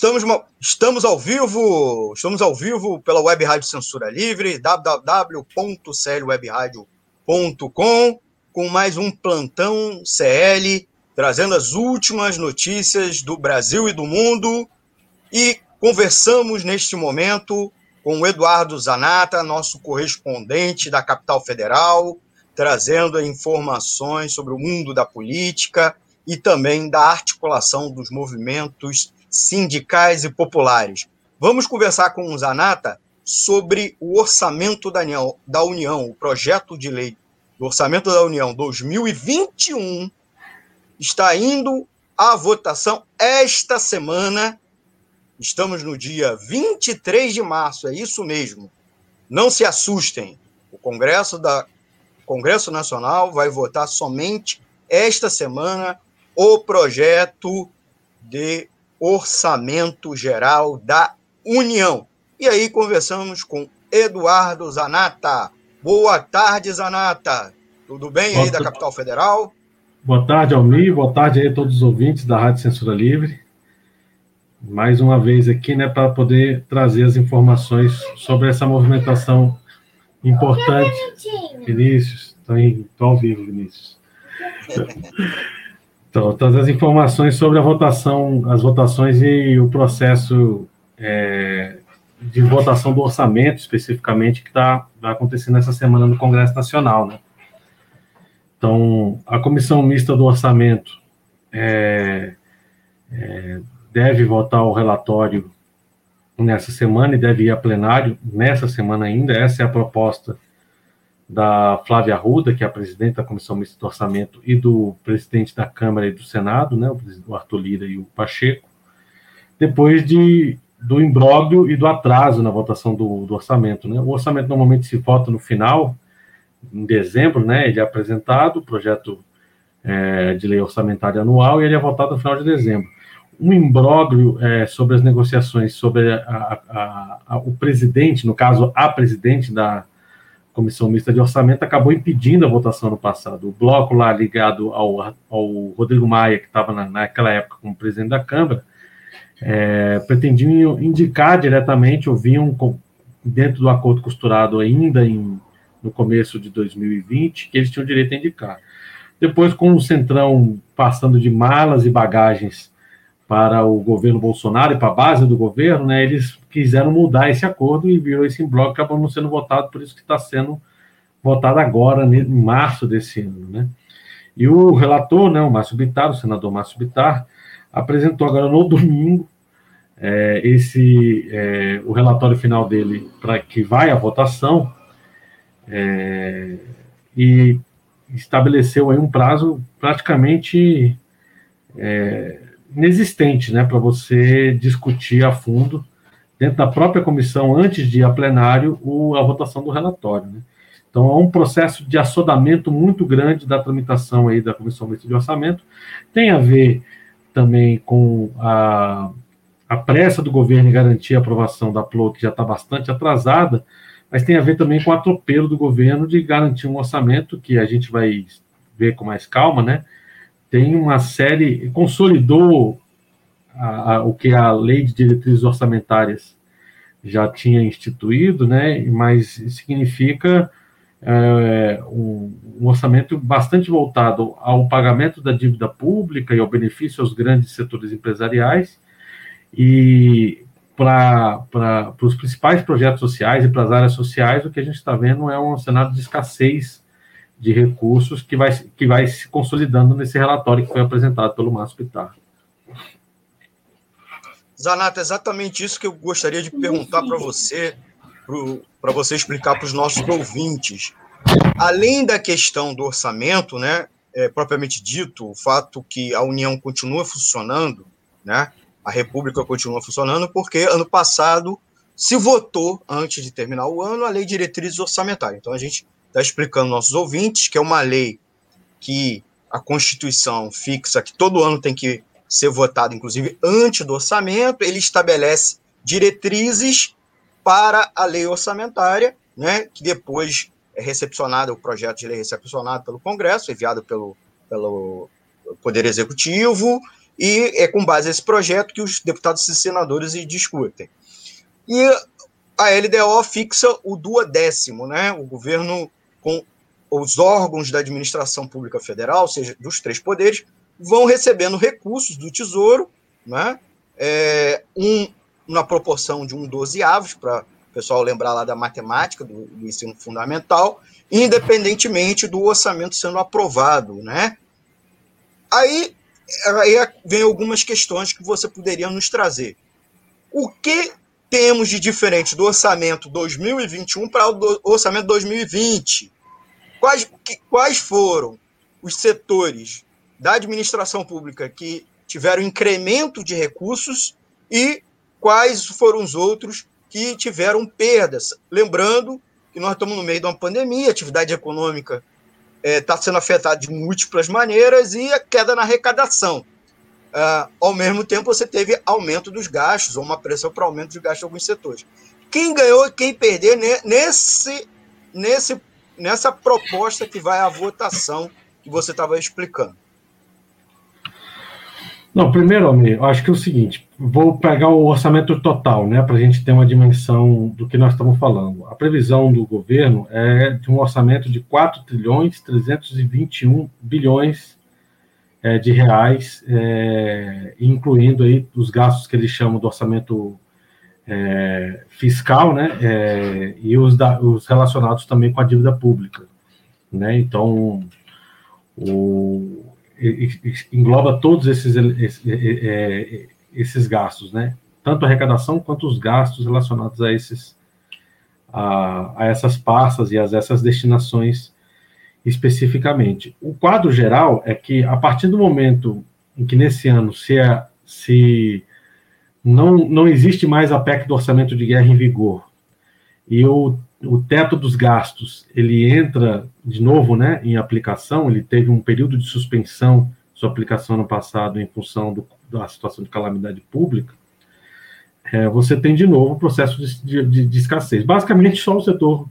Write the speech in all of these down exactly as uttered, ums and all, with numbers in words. Estamos, estamos ao vivo, estamos ao vivo pela Web Rádio Censura Livre, w w w ponto c l web radio ponto com, com mais um Plantão C L, trazendo as últimas notícias do Brasil e do mundo. E conversamos neste momento com o Eduardo Zanata, nosso correspondente da Capital Federal, trazendo informações sobre o mundo da política e também da articulação dos movimentos sindicais e populares. Vamos conversar com o Zanata sobre o Orçamento da União, da União, o projeto de lei do Orçamento da União dois mil e vinte e um, está indo à votação esta semana. Estamos no dia vinte e três de março, é isso mesmo. Não se assustem, o Congresso, da, Congresso Nacional vai votar somente esta semana o projeto de Orçamento Geral da União. E aí conversamos com Eduardo Zanata. Boa tarde, Zanata. Tudo bem boa aí da Capital Federal? Boa tarde, Almir. Boa tarde aí a todos os ouvintes da Rádio Censura Livre. Mais uma vez aqui, né, para poder trazer as informações sobre essa movimentação importante. Vinícius, estou ao vivo, Vinícius. Então, todas as informações sobre a votação, as votações e o processo é, de votação do orçamento, especificamente, que está tá acontecendo essa semana no Congresso Nacional, né? Então, a Comissão Mista do Orçamento é, é, deve votar o relatório nessa semana e deve ir a plenário nessa semana ainda. Essa é a proposta da Flávia Arruda, que é a presidente da Comissão Mista do Orçamento, e do presidente da Câmara e do Senado, né, o Arthur Lira e o Pacheco, depois de, do imbróglio e do atraso na votação do, do orçamento, né. O orçamento normalmente se vota no final, em dezembro, né, ele é apresentado, o projeto é, de lei orçamentária anual, e ele é votado no final de dezembro. Um imbróglio é, sobre as negociações, sobre a, a, a, a, o presidente, no caso, a presidente da Comissão Mista de Orçamento acabou impedindo a votação no passado. O bloco lá ligado ao, ao Rodrigo Maia, que estava na, naquela época como presidente da Câmara, é, pretendiam indicar diretamente, ou vinham dentro do acordo costurado ainda em, no começo de dois mil e vinte, que eles tinham direito a indicar. Depois, com o Centrão passando de malas e bagagens para o governo Bolsonaro e para a base do governo, né, eles quiseram mudar esse acordo e virou esse bloco, acabou não sendo votado, por isso que está sendo votado agora, em março desse ano, né. E o relator, né, o Márcio Bittar, o senador Márcio Bittar, apresentou agora no domingo é, esse, é, o relatório final dele para que vai à votação é, e estabeleceu aí um prazo praticamente... É, inexistente, né, para você discutir a fundo, dentro da própria comissão, antes de ir a plenário, o, a votação do relatório, né. Então, é um processo de assodamento muito grande da tramitação aí da Comissão Mista de Orçamento. Tem a ver também com a, a pressa do governo em garantir a aprovação da P L O, que já está bastante atrasada, mas tem a ver também com o atropelo do governo de garantir um orçamento, que a gente vai ver com mais calma, né. Tem uma série, consolidou a, a, o que a Lei de Diretrizes Orçamentárias já tinha instituído, né, mas significa é, um, um orçamento bastante voltado ao pagamento da dívida pública e ao benefício aos grandes setores empresariais e para os principais projetos sociais e para as áreas sociais. O que a gente está vendo é um cenário de escassez de recursos que vai, que vai se consolidando nesse relatório que foi apresentado pelo Márcio Bittar. Zanata, é exatamente isso que eu gostaria de perguntar para você, para você explicar para os nossos ouvintes. Além da questão do orçamento, né, é, propriamente dito, o fato que a União continua funcionando, né, a República continua funcionando, porque ano passado se votou, antes de terminar o ano, a Lei de Diretrizes Orçamentárias. Então, a gente... está explicando aos nossos ouvintes que é uma lei que a Constituição fixa que todo ano tem que ser votado, inclusive antes do orçamento. Ele estabelece diretrizes para a lei orçamentária, né, que depois é recepcionado, o projeto de lei é recepcionado pelo Congresso, enviado pelo, pelo Poder Executivo, E é com base nesse projeto que os deputados e senadores discutem. E a L D O fixa o duodécimo, né? O governo, com os órgãos da administração pública federal, ou seja, dos três poderes, vão recebendo recursos do Tesouro, né? É, um, na proporção de um dozeavos, para o pessoal lembrar lá da matemática, do, do ensino fundamental, independentemente do orçamento sendo aprovado, né? Aí, aí vem algumas questões que você poderia nos trazer. O que temos de diferente do orçamento dois mil e vinte e um para o orçamento dois mil e vinte? Quais, quais foram os setores da administração pública que tiveram incremento de recursos e quais foram os outros que tiveram perdas? Lembrando que nós estamos no meio de uma pandemia, a atividade econômica está é, sendo afetada de múltiplas maneiras e a queda na arrecadação. Ah, ao mesmo tempo, você teve aumento dos gastos, ou uma pressão para aumento dos gastos em alguns setores. Quem ganhou e quem perdeu nesse, nesse, nessa proposta que vai à votação que você estava explicando? Não, primeiro, Almir, acho que é o seguinte, vou pegar o orçamento total, né, para a gente ter uma dimensão do que nós estamos falando. A previsão do governo é de um orçamento de quatro trilhões trezentos e vinte e um bilhões é, de reais, é, incluindo aí os gastos que eles chamam do orçamento é, fiscal, né, é, e os, da, os relacionados também com a dívida pública, né, então o... engloba todos esses, esses, esses gastos, né? Tanto a arrecadação quanto os gastos relacionados a, esses, a, a essas pastas e a essas destinações especificamente. O quadro geral é que, a partir do momento em que, nesse ano, se, é, se não, não existe mais a P E C do Orçamento de Guerra em vigor, e o O teto dos gastos, ele entra de novo, né, em aplicação, ele teve um período de suspensão, sua aplicação no passado, em função do, da situação de calamidade pública, é, você tem de novo o processo de, de, de escassez. Basicamente, só o setor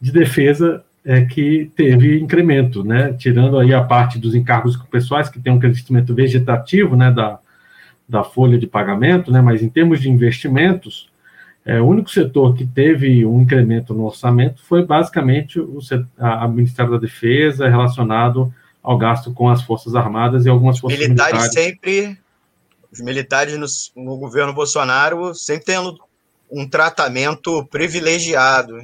de defesa é que teve incremento, né, tirando aí a parte dos encargos pessoais, que tem um crescimento vegetativo, né, da, da folha de pagamento, né, mas em termos de investimentos, é, o único setor que teve um incremento no orçamento foi basicamente o a, a Ministério da Defesa, relacionado ao gasto com as Forças Armadas e algumas forças militares. Militares sempre, os militares no, no governo Bolsonaro sempre tendo um tratamento privilegiado.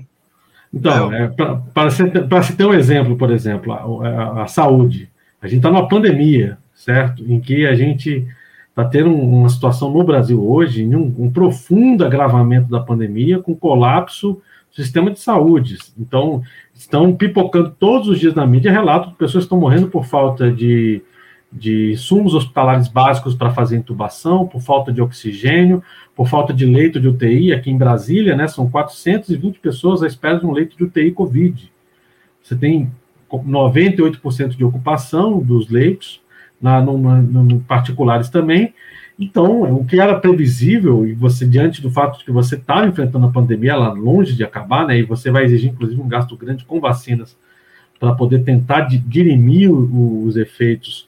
Então, é, para se, se ter um exemplo, por exemplo, a, a, a saúde. A gente está numa pandemia, certo? Em que a gente... está tendo uma situação no Brasil hoje, um, um profundo agravamento da pandemia, com colapso do sistema de saúde. Então, estão pipocando todos os dias na mídia relatos de pessoas que estão morrendo por falta de, de insumos hospitalares básicos para fazer intubação, por falta de oxigênio, por falta de leito de U T I. Aqui em Brasília, né, são quatrocentas e vinte pessoas à espera de um leito de U T I Covid. Você tem noventa e oito por cento de ocupação dos leitos, Na, no, no, no particulares também. Então, o que era previsível, e você, diante do fato de que você está enfrentando a pandemia, ela longe de acabar, né, e você vai exigir, inclusive, um gasto grande com vacinas para poder tentar dirimir o, os efeitos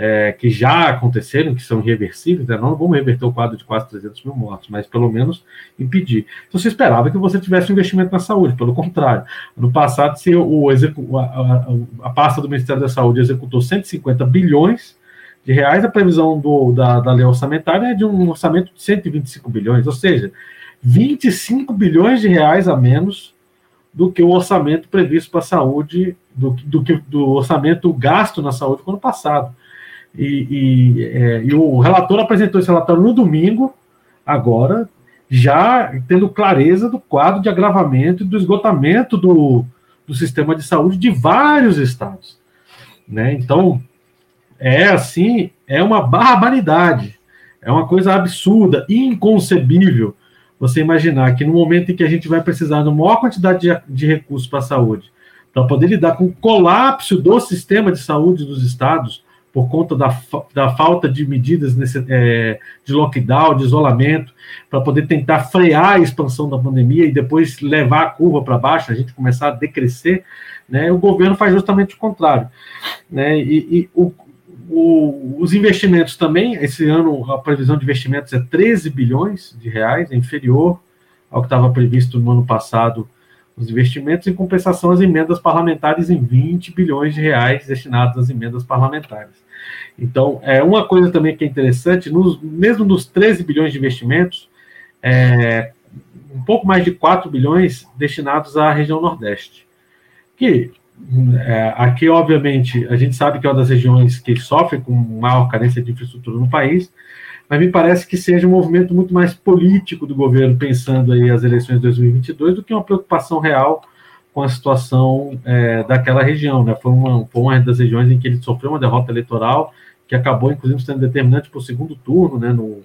é, que já aconteceram, que são irreversíveis, né? Não vamos reverter o quadro de quase trezentos mil mortos, mas pelo menos impedir. Então, você esperava que você tivesse um investimento na saúde, pelo contrário. No passado, se o execu- a, a, a pasta do Ministério da Saúde executou cento e cinquenta bilhões de reais, a previsão do, da, da lei orçamentária é de um orçamento de cento e vinte e cinco bilhões, ou seja, vinte e cinco bilhões de reais a menos do que o orçamento previsto para a saúde, do, do, do, do orçamento gasto na saúde no ano passado. E, e, é, e o relator apresentou esse relatório no domingo, agora, já tendo clareza do quadro de agravamento e do esgotamento do, do sistema de saúde de vários estados, né? Então, é assim, é uma barbaridade, é uma coisa absurda, inconcebível você imaginar que no momento em que a gente vai precisar de maior quantidade de, de recursos para a saúde, para poder lidar com o colapso do sistema de saúde dos estados, por conta da, da falta de medidas nesse, é, de lockdown, de isolamento, para poder tentar frear a expansão da pandemia e depois levar a curva para baixo, a gente começar a decrescer, né, o governo faz justamente o contrário. Né, e e o, O, os investimentos também, esse ano a previsão de investimentos é treze bilhões de reais, é inferior ao que estava previsto no ano passado, os investimentos, em compensação às emendas parlamentares em vinte bilhões de reais destinados às emendas parlamentares. Então, é uma coisa também que é interessante, nos, mesmo nos treze bilhões de investimentos, é, um pouco mais de quatro bilhões destinados à região Nordeste, que... É, aqui, obviamente, a gente sabe que é uma das regiões que sofre com maior carência de infraestrutura no país, mas me parece que seja um movimento muito mais político do governo, pensando aí as eleições de dois mil e vinte e dois, do que uma preocupação real com a situação é, daquela região, né? Foi uma, foi uma das regiões em que ele sofreu uma derrota eleitoral, que acabou, inclusive, sendo determinante para o segundo turno, né, no,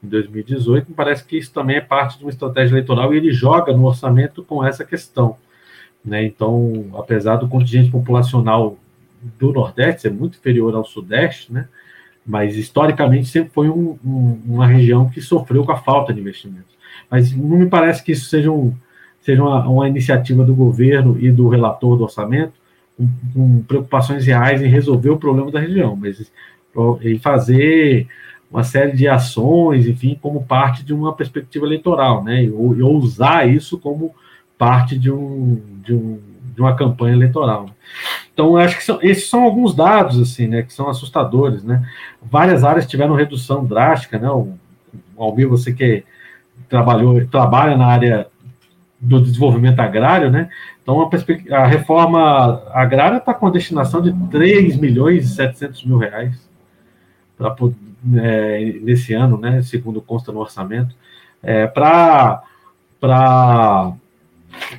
em dois mil e dezoito, me parece que isso também é parte de uma estratégia eleitoral, e ele joga no orçamento com essa questão. Né, então, apesar do contingente populacional do Nordeste ser muito inferior ao Sudeste, né, mas historicamente sempre foi um, um, uma região que sofreu com a falta de investimentos. Mas não me parece que isso seja, um, seja uma, uma iniciativa do governo e do relator do orçamento com, com preocupações reais em resolver o problema da região, mas em fazer uma série de ações, enfim, como parte de uma perspectiva eleitoral, né, e, ou, e usar isso como... parte de, um, de, um, de uma campanha eleitoral. Então, eu acho que são, esses são alguns dados, assim, né, que são assustadores, né, várias áreas tiveram redução drástica, né, o Almir, você que trabalhou, trabalha na área do desenvolvimento agrário, né, então a, a reforma agrária está com a destinação de três milhões e setecentos mil reais pra, é, nesse ano, né, segundo consta no orçamento, é, para para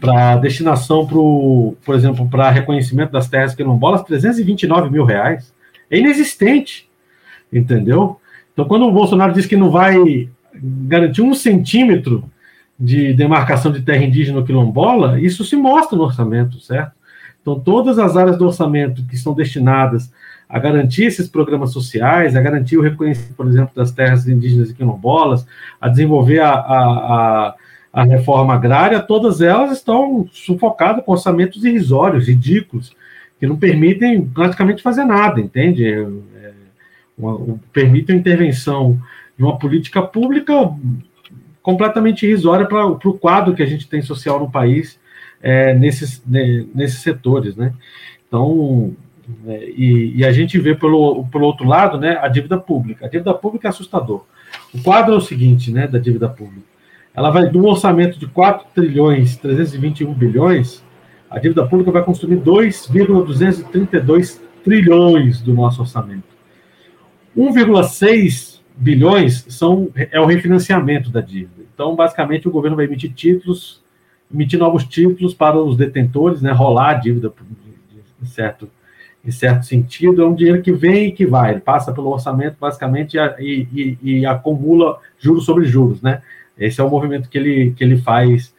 para destinação, pro, por exemplo, para reconhecimento das terras quilombolas, trezentos e vinte e nove mil reais. É inexistente, entendeu? Então, quando o Bolsonaro diz que não vai garantir um centímetro de demarcação de terra indígena ou quilombola, isso se mostra no orçamento, certo? Então, todas as áreas do orçamento que são destinadas a garantir esses programas sociais, a garantir o reconhecimento, por exemplo, das terras indígenas e quilombolas, a desenvolver a... a, a a reforma agrária, todas elas estão sufocadas com orçamentos irrisórios, ridículos, que não permitem praticamente fazer nada, entende? É, é, uma, permitem a intervenção de uma política pública completamente irrisória para o quadro que a gente tem social no país é, nesses, né, nesses setores, né? Então, é, e, e a gente vê, pelo, pelo outro lado, né, a dívida pública. A dívida pública é assustador. O quadro é o seguinte, né, da dívida pública. Ela vai, de um orçamento de quatro trilhões, trezentos e vinte e um bilhões, a dívida pública vai consumir dois vírgula duzentos e trinta e dois trilhões do nosso orçamento. um vírgula seis bilhões são, é o refinanciamento da dívida. Então, basicamente, o governo vai emitir títulos, emitir novos títulos para os detentores, né, rolar a dívida em certo, em certo sentido. É um dinheiro que vem e que vai, ele passa pelo orçamento, basicamente, e, e, e acumula juros sobre juros, né? Esse é o movimento que ele, que ele faz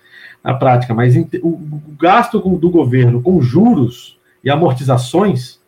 na prática, mas o gasto do governo com juros e amortizações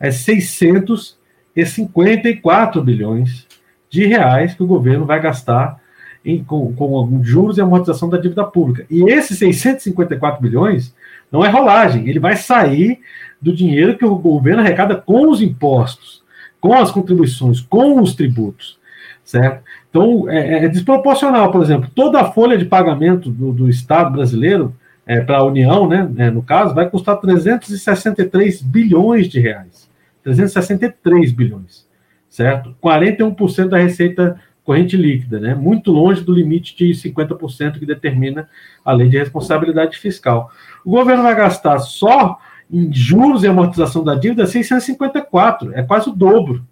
é seiscentos e cinquenta e quatro bilhões de reais que o governo vai gastar em, com, com juros e amortização da dívida pública. E esses seiscentos e cinquenta e quatro bilhões não é rolagem, ele vai sair do dinheiro que o governo arrecada com os impostos, com as contribuições, com os tributos, certo? Então, é, é desproporcional, por exemplo, toda a folha de pagamento do, do Estado brasileiro, é, para a União, né, né, no caso, vai custar trezentos e sessenta e três bilhões de reais. trezentos e sessenta e três bilhões, certo? quarenta e um por cento da receita corrente líquida, né? Muito longe do limite de cinquenta por cento que determina a lei de responsabilidade fiscal. O governo vai gastar só em juros e amortização da dívida seiscentos e cinquenta e quatro, é quase o dobro.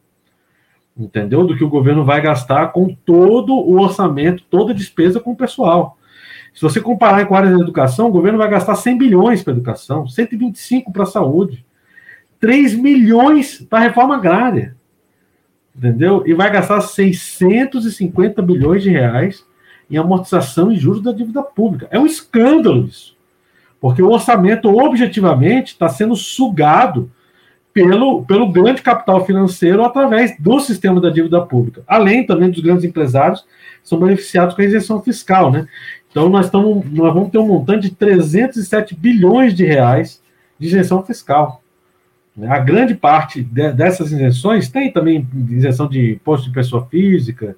Entendeu? Do que o governo vai gastar com todo o orçamento, toda a despesa com o pessoal. Se você comparar com a área da educação, o governo vai gastar cem bilhões para a educação, cento e vinte e cinco para a saúde, três milhões para a reforma agrária, entendeu? E vai gastar seiscentos e cinquenta bilhões de reais em amortização e juros da dívida pública. É um escândalo isso, porque o orçamento, objetivamente, está sendo sugado Pelo, pelo grande capital financeiro através do sistema da dívida pública. Além também dos grandes empresários que são beneficiados com a isenção fiscal, né? Então, nós, tamo, nós vamos ter um montante de trezentos e sete bilhões de reais de isenção fiscal. A grande parte de, dessas isenções tem também isenção de imposto de pessoa física,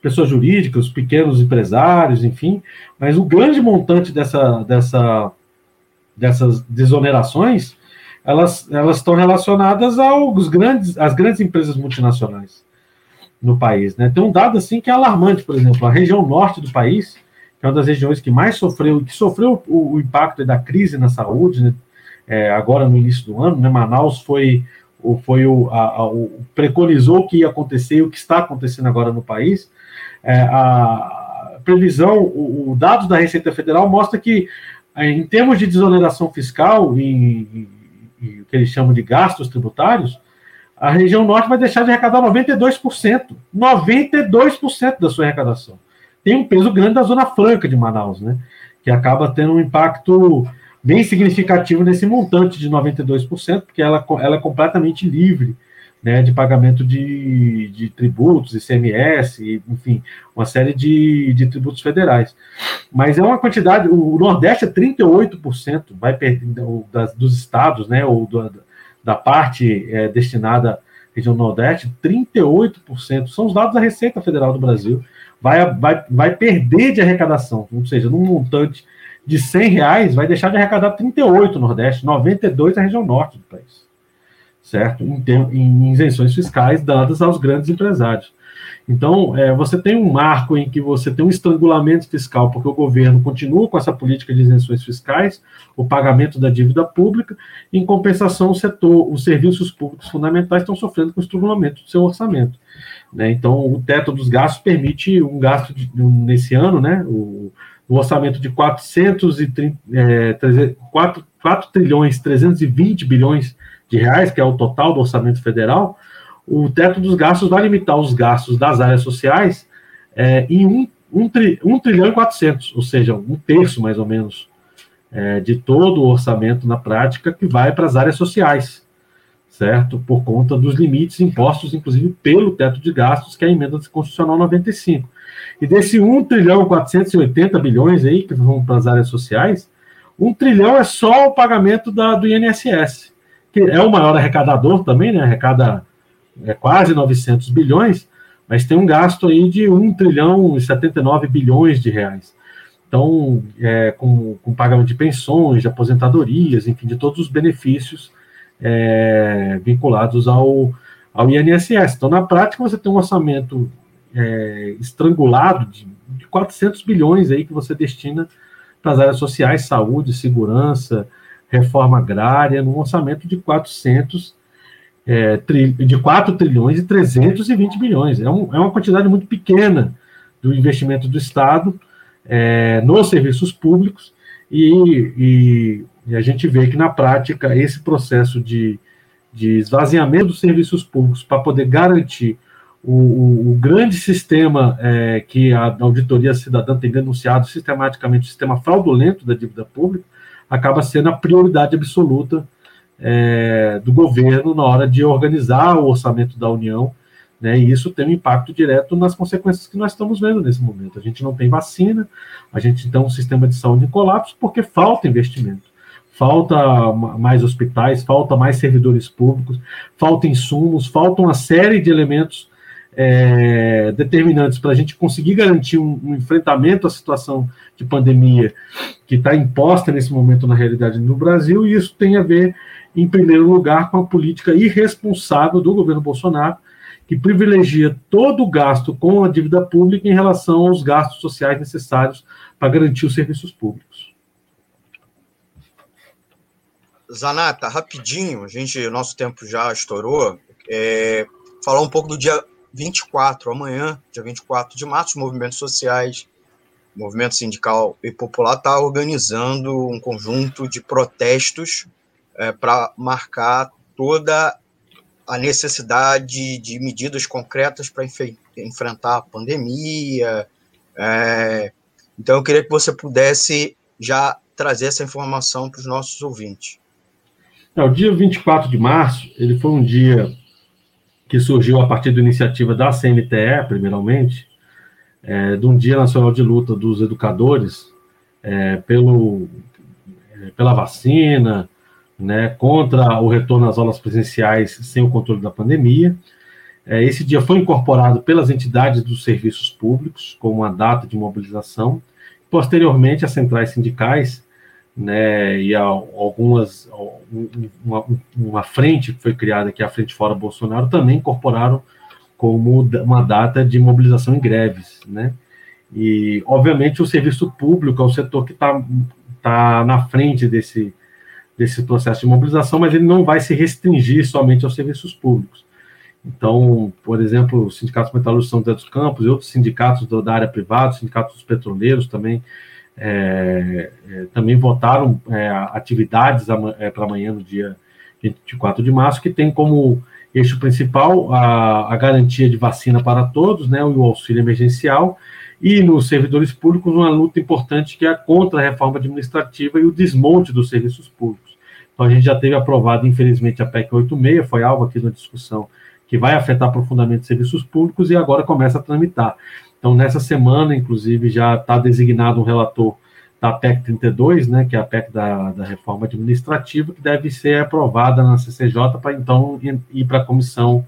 pessoa jurídica, os pequenos empresários, enfim, mas o grande montante dessa, dessa, dessas desonerações, elas, elas estão relacionadas aos grandes, às grandes empresas multinacionais no país, né? Tem um dado assim que é alarmante, por exemplo, a região norte do país, que é uma das regiões que mais sofreu, que sofreu o, o impacto da crise na saúde, né? É, agora no início do ano, né? Manaus foi, foi o, a, a, o preconizou o que ia acontecer e o que está acontecendo agora no país. É, a previsão, o, o dado da Receita Federal mostra que, em termos de desoneração fiscal e o que eles chamam de gastos tributários, a região norte vai deixar de arrecadar noventa e dois por cento, noventa e dois por cento da sua arrecadação. Tem um peso grande da Zona Franca de Manaus, né? Que acaba tendo um impacto bem significativo nesse montante de noventa e dois por cento, porque ela, ela é completamente livre, né, de pagamento de, de tributos, I C M S, enfim, uma série de, de tributos federais. Mas é uma quantidade, o Nordeste é trinta e oito por cento vai perder, das, dos estados, né, ou da, da parte é, destinada à região Nordeste, trinta e oito por cento, são os dados da Receita Federal do Brasil, vai, vai, vai perder de arrecadação, ou seja, num montante de cem reais, vai deixar de arrecadar trinta e oito por cento no Nordeste, noventa e dois por cento na região Norte do país, certo? Em, term, em isenções fiscais dadas aos grandes empresários. Então, é, você tem um marco em que você tem um estrangulamento fiscal, porque o governo continua com essa política de isenções fiscais, o pagamento da dívida pública, em compensação, o setor, os serviços públicos fundamentais estão sofrendo com o estrangulamento do seu orçamento, né? Então, o teto dos gastos permite um gasto de, um, nesse ano, né? O, o orçamento de quatro trilhões trezentos e vinte bilhões de reais, que é o total do orçamento federal, o teto dos gastos vai limitar os gastos das áreas sociais é, em um trilhão e quatrocentos, ou seja, um terço, mais ou menos, é, de todo o orçamento na prática que vai para as áreas sociais, certo? Por conta dos limites impostos, inclusive, pelo teto de gastos, que é a emenda constitucional noventa e cinco. E desse um trilhão e quatrocentos e oitenta bilhões aí, que vão para as áreas sociais, um trilhão é só o pagamento da, do I N S S, que é o maior arrecadador também, né? Arrecada é, quase novecentos bilhões, mas tem um gasto aí de um trilhão e setenta e nove bilhões de reais. Então, é, com, com pagamento de pensões, de aposentadorias, enfim, de todos os benefícios é, vinculados ao, ao I N S S. Então, na prática, você tem um orçamento É, estrangulado de, de quatrocentos bilhões aí que você destina para as áreas sociais, saúde, segurança, reforma agrária, num orçamento de quatrocentos, é, tri, de quatro trilhões e trezentos e vinte bilhões. É, um, é uma quantidade muito pequena do investimento do Estado é, nos serviços públicos e, e, e a gente vê que, na prática, esse processo de, de esvaziamento dos serviços públicos para poder garantir O, o, o grande sistema é, que a Auditoria Cidadã tem denunciado sistematicamente, o sistema fraudulento da dívida pública, acaba sendo a prioridade absoluta é, do governo na hora de organizar o orçamento da União, né, e isso tem um impacto direto nas consequências que nós estamos vendo nesse momento. A gente não tem vacina, a gente tem um sistema de saúde em colapso porque falta investimento. Falta mais hospitais, falta mais servidores públicos, falta insumos, falta uma série de elementos É, determinantes para a gente conseguir garantir um, um enfrentamento à situação de pandemia que está imposta nesse momento na realidade no Brasil, e isso tem a ver, em primeiro lugar, com a política irresponsável do governo Bolsonaro, que privilegia todo o gasto com a dívida pública em relação aos gastos sociais necessários para garantir os serviços públicos. Zanata, rapidinho, a gente, o nosso tempo já estourou, é, falar um pouco do dia vinte e quatro, amanhã, dia vinte e quatro de março, os movimentos sociais, movimento sindical e popular está organizando um conjunto de protestos é, para marcar toda a necessidade de medidas concretas para enfe- enfrentar a pandemia. É, então, eu queria que você pudesse já trazer essa informação para os nossos ouvintes. É, o dia vinte e quatro de março, ele foi um dia que surgiu a partir da iniciativa da C N T E, primeiramente, é, de um Dia Nacional de Luta dos Educadores é, pelo, é, pela vacina, né, contra o retorno às aulas presenciais sem o controle da pandemia. É, esse dia foi incorporado pelas entidades dos serviços públicos como uma data de mobilização. Posteriormente, as centrais sindicais, né, e algumas, uma, uma frente que foi criada, que é a Frente Fora Bolsonaro, também incorporaram como uma data de mobilização em greves, né? E, obviamente, o serviço público é o setor que está tá na frente desse... desse processo de mobilização, mas ele não vai se restringir somente aos serviços públicos. Então, por exemplo, o Sindicato Metalúrgico São José dos Campos e outros sindicatos da área privada, sindicatos dos petroleiros também, é, é, também votaram é, atividades é, para amanhã, no dia vinte e quatro de março, que tem como eixo principal a, a garantia de vacina para todos, né, o auxílio emergencial, e nos servidores públicos uma luta importante que é contra a reforma administrativa e o desmonte dos serviços públicos. Então, a gente já teve aprovado, infelizmente, a PEC oitenta e seis, foi alvo aqui na discussão, que vai afetar profundamente os serviços públicos e agora começa a tramitar. Então, nessa semana, inclusive, já está designado um relator da PEC trinta e dois, né, que é a PEC da, da reforma administrativa, que deve ser aprovada na C C J para, então, ir para a comissão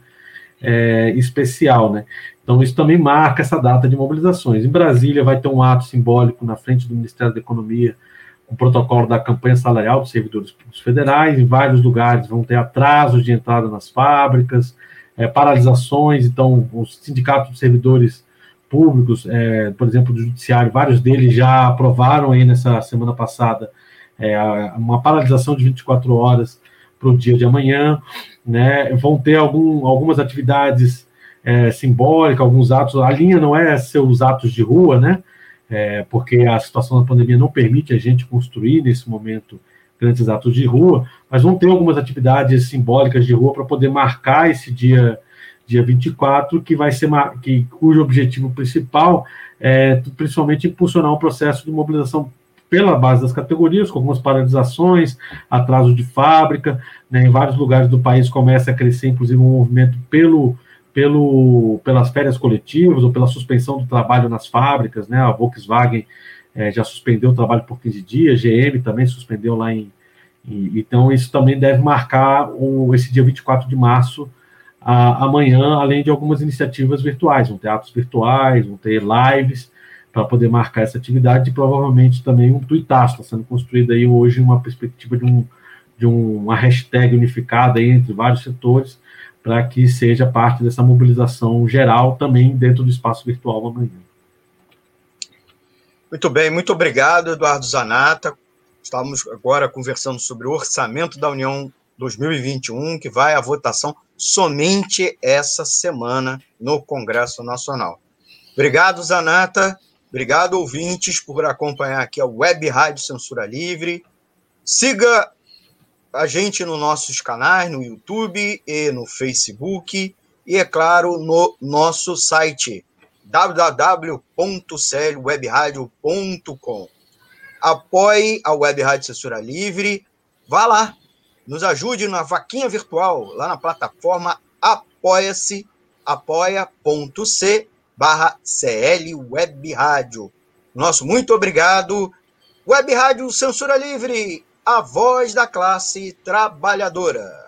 é, especial, né? Então, isso também marca essa data de mobilizações. Em Brasília, vai ter um ato simbólico na frente do Ministério da Economia, um protocolo da campanha salarial dos servidores públicos federais. Em vários lugares vão ter atrasos de entrada nas fábricas, é, paralisações. Então, os sindicatos de servidores públicos, é, por exemplo, do Judiciário, vários deles já aprovaram aí nessa semana passada é, uma paralisação de vinte e quatro horas para o dia de amanhã, né? Vão ter algum, algumas atividades É, simbólica, alguns atos. A linha não é ser os atos de rua, né? É, porque a situação da pandemia não permite a gente construir, nesse momento, grandes atos de rua, mas vão ter algumas atividades simbólicas de rua para poder marcar esse dia, dia vinte e quatro, que vai ser, que, cujo objetivo principal é, principalmente, impulsionar um processo de mobilização pela base das categorias, com algumas paralisações, atraso de fábrica, né? Em vários lugares do país começa a crescer, inclusive, um movimento pelo Pelo, pelas férias coletivas ou pela suspensão do trabalho nas fábricas, né? A Volkswagen é, já suspendeu o trabalho por quinze dias, G M também suspendeu lá em... em então, isso também deve marcar o, esse dia vinte e quatro de março, a, amanhã, além de algumas iniciativas virtuais, vão ter atos virtuais, vão ter lives para poder marcar essa atividade, e provavelmente também um tuitaço, está sendo construído aí hoje uma perspectiva de, um, de um, uma hashtag unificada aí entre vários setores, para que seja parte dessa mobilização geral também dentro do espaço virtual amanhã. Muito bem, muito obrigado, Eduardo Zanata. Estamos agora conversando sobre o Orçamento da União dois mil e vinte e um, que vai à votação somente essa semana no Congresso Nacional. Obrigado, Zanata. Obrigado, ouvintes, por acompanhar aqui a Web Rádio Censura Livre. Siga a gente nos nossos canais, no YouTube e no Facebook, e, é claro, no nosso site, w w w ponto c l web radio ponto com. Apoie a Web Rádio Censura Livre, vá lá, nos ajude na vaquinha virtual, lá na plataforma apoia-se, apoia.c barra CL Web Rádio. Nosso muito obrigado, Web Rádio Censura Livre, a voz da classe trabalhadora.